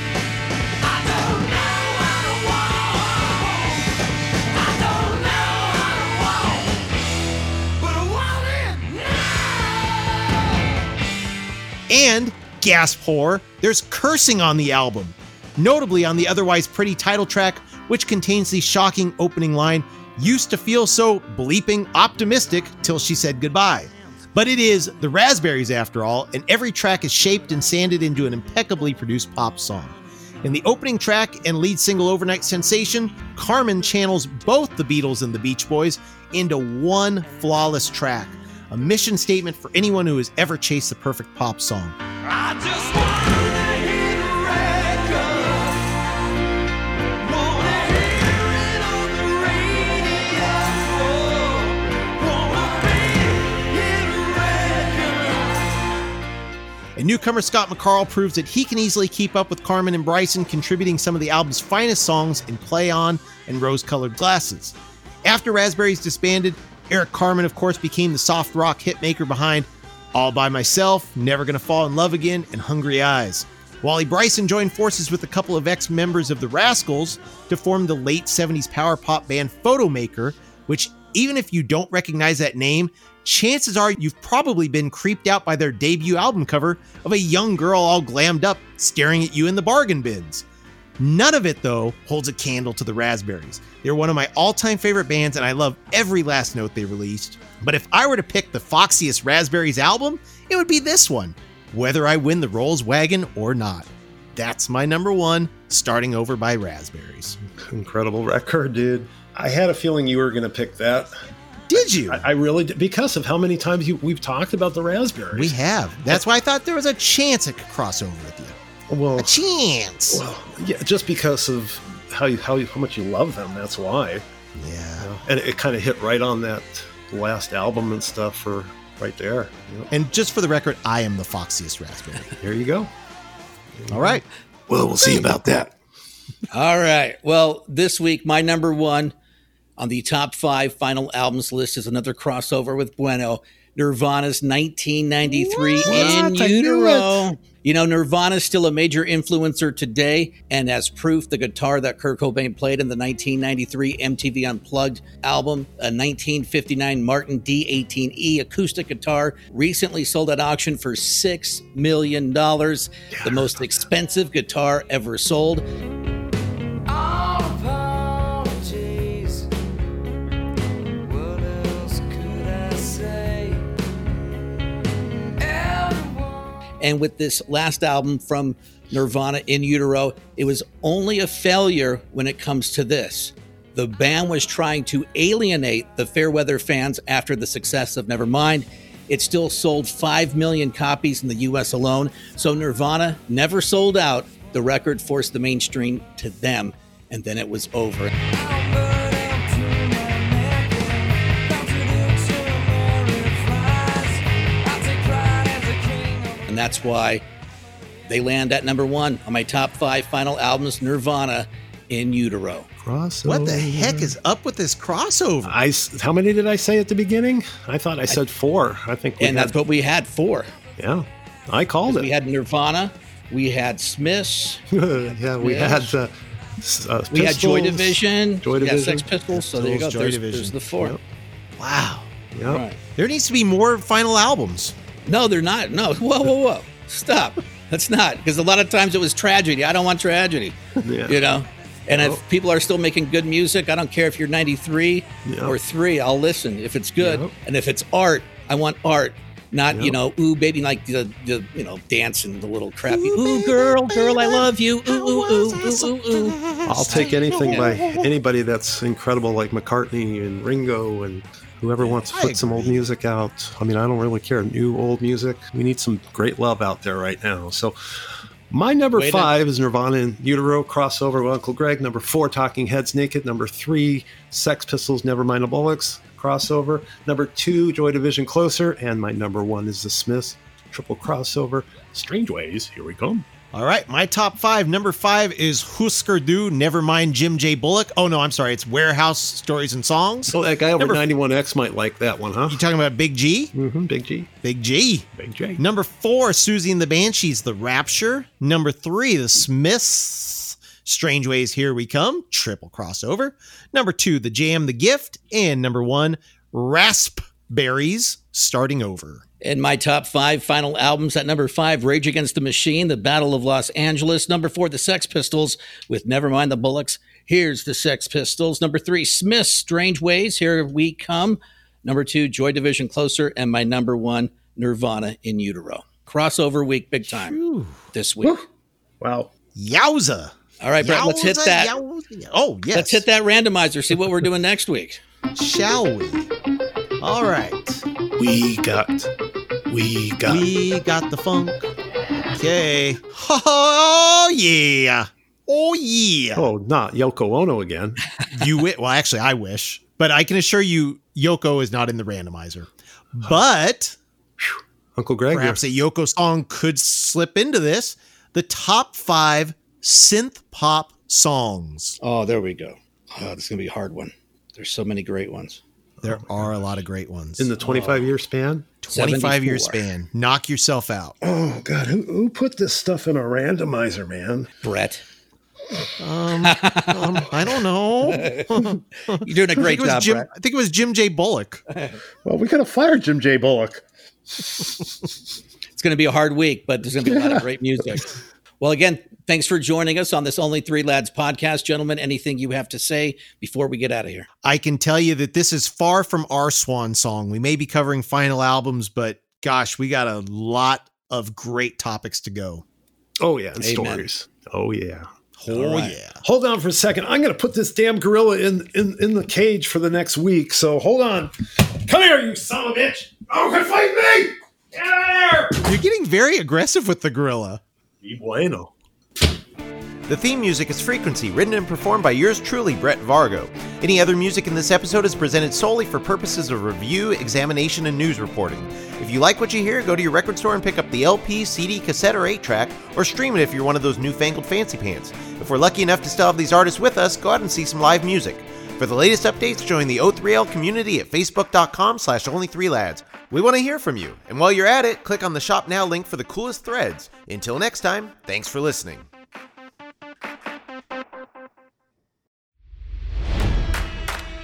And, gasp horror, there's cursing on the album, notably on the otherwise pretty title track, which contains the shocking opening line, "Used to feel so bleeping optimistic till she said goodbye." But it is the Raspberries after all, and every track is shaped and sanded into an impeccably produced pop song. In the opening track and lead single Overnight Sensation, Carmen channels both the Beatles and the Beach Boys into one flawless track, a mission statement for anyone who has ever chased the perfect pop song. I just want- And newcomer Scott McCarl proves that he can easily keep up with Carmen and Bryson, contributing some of the album's finest songs in Play On and Rose-Colored Glasses. After Raspberries disbanded, Eric Carmen, of course, became the soft rock hitmaker behind All By Myself, Never Gonna Fall in Love Again, and Hungry Eyes. Wally Bryson joined forces with a couple of ex-members of the Rascals to form the late seventies power pop band Photomaker, which, even if you don't recognize that name, chances are you've probably been creeped out by their debut album cover of a young girl all glammed up staring at you in the bargain bins. None of it, though, holds a candle to the Raspberries. They're one of my all-time favorite bands, and I love every last note they released. But if I were to pick the foxiest Raspberries album, it would be this one, whether I win the Rolls Wagon or not. That's my number one, Starting Over by Raspberries. Incredible record, dude. I had a feeling you were going to pick that. Did you? I, I really did, because of how many times you, we've talked about the Raspberries. We have. That's why I thought there was a chance it could cross over with you. Well, a chance. Well, yeah, just because of how you, how you, how much you love them. That's why. Yeah. You know? And it, it kind of hit right on that last album and stuff for right there. You know? And just for the record, I am the foxiest raspberry. There you go. There you All go. Right. Well, we'll see about that. All right. Well, this week, my number one on the top five final albums list is another crossover with Bueno, Nirvana's nineteen ninety-three what? In Utero. You know, Nirvana is still a major influencer today, and as proof, the guitar that Kurt Cobain played in the nineteen ninety-three M T V Unplugged album, a nineteen fifty-nine Martin D eighteen E acoustic guitar, recently sold at auction for six million dollars, the most expensive guitar ever sold. And with this last album from Nirvana, In Utero, it was only a failure when it comes to this. The band was trying to alienate the Fairweather fans after the success of Nevermind. It still sold five million copies in the U S alone. So Nirvana never sold out. The record forced the mainstream to them. And then it was over. And that's why they land at number one on my top five final albums, Nirvana, In Utero. Crossover. What the heck is up with this crossover? I, how many did I say at the beginning? I thought I said I, four. I think, we and had, that's what we had, four. Yeah, I called it. We had Nirvana, we had Smiths. yeah, we had uh, uh, Pistols, we had Joy Division, Joy Division, we had Sex Pistols. So Pistols, there you go. Joy there's, Division. There's the four. Yep. Wow. Yep. Right. There needs to be more final albums. No, they're not. No. Whoa, whoa, whoa. Stop. That's not. Because a lot of times it was tragedy. I don't want tragedy. Yeah. You know? And well, if people are still making good music, I don't care if you're ninety-three yep. or three. I'll listen if it's good. Yep. And if it's art, I want art. Not, yep. you know, ooh, baby, like the, the you know, dancing the little crappy. Ooh, ooh baby, girl, baby, girl, I love you. Ooh, ooh, ooh, ooh, ooh, ooh. I'll take anything yeah. by anybody that's incredible, like McCartney and Ringo and... Whoever wants to put some old music out. I mean, I don't really care. New, old music. We need some great love out there right now. So my number Wait five up. is Nirvana In Utero, crossover with Uncle Greg. Number four, Talking Heads, Naked. Number three, Sex Pistols, Never Mind the Bollocks, crossover. Number two, Joy Division, Closer. And my number one is The Smiths, triple crossover. Strangeways, Here We Come. All right, my top five. Number five is Husker Du, Nevermind Jim J. Bullock. Oh, no, I'm sorry. It's Warehouse Stories and Songs. Oh, that guy over ninety-one X might like that one, huh? You talking about Big G? Mm-hmm, Big G. Big G. Big J. Number four, Siouxsie and the Banshees, The Rapture. Number three, The Smiths, Strangeways Here We Come, triple crossover. Number two, The Jam, The Gift. And number one, Raspberries, Starting Over. In my top five final albums, at number five, Rage Against the Machine, The Battle of Los Angeles. Number four, The Sex Pistols with Nevermind the Bollocks, Here's the Sex Pistols. Number three, Smith's Strangeways, Here We Come. Number two, Joy Division, Closer. And my number one, Nirvana, In Utero. Crossover week, big time Whew. this week. Wow. Yowza. All right, Brett, yowza, let's hit that. Yowza. Oh, yes. Let's hit that randomizer, see what we're doing next week. Shall we? All right. We got... We got We got the funk. Okay. Oh, yeah. Oh, yeah. Oh, not Yoko Ono again. You wi- Well, actually, I wish. But I can assure you, Yoko is not in the randomizer. But Uncle Greg, perhaps here. a Yoko song could slip into this. The top five synth pop songs. Oh, there we go. Oh, this is going to be a hard one. There's so many great ones. There oh are gosh. a lot of great ones. In the twenty-five-year oh. span? twenty-five-year span. Knock yourself out. Oh, God. Who, who put this stuff in a randomizer, man? Brett. Um, um, I don't know. You're doing a great job, Jim, Brett. I think it was Jim J. Bullock. Well, we could have fired Jim J. Bullock. It's going to be a hard week, but there's going to be a yeah. lot of great music. Well, again, thanks for joining us on this Only Three Lads podcast. Gentlemen, anything you have to say before we get out of here? I can tell you that this is far from our swan song. We may be covering final albums, but gosh, we got a lot of great topics to go. Oh, yeah. And stories. Oh, yeah. Oh, right. yeah. Hold on for a second. I'm going to put this damn gorilla in, in, in the cage for the next week. So hold on. Come here, you son of a bitch. Oh, come fight me. Get out of here. You're getting very aggressive with the gorilla. Bueno. The theme music is Frequency, written and performed by yours truly, Brett Vargo. Any other music in this episode is presented solely for purposes of review, examination, and news reporting. If you like what you hear, go to your record store and pick up the L P, C D, cassette, or eight-track, or stream it if you're one of those newfangled fancy pants. If we're lucky enough to still have these artists with us, go out and see some live music. For the latest updates, join the O three L community at facebook.com slash only3lads. We want to hear from you, and while you're at it, click on the Shop Now link for the coolest threads. Until next time, thanks for listening.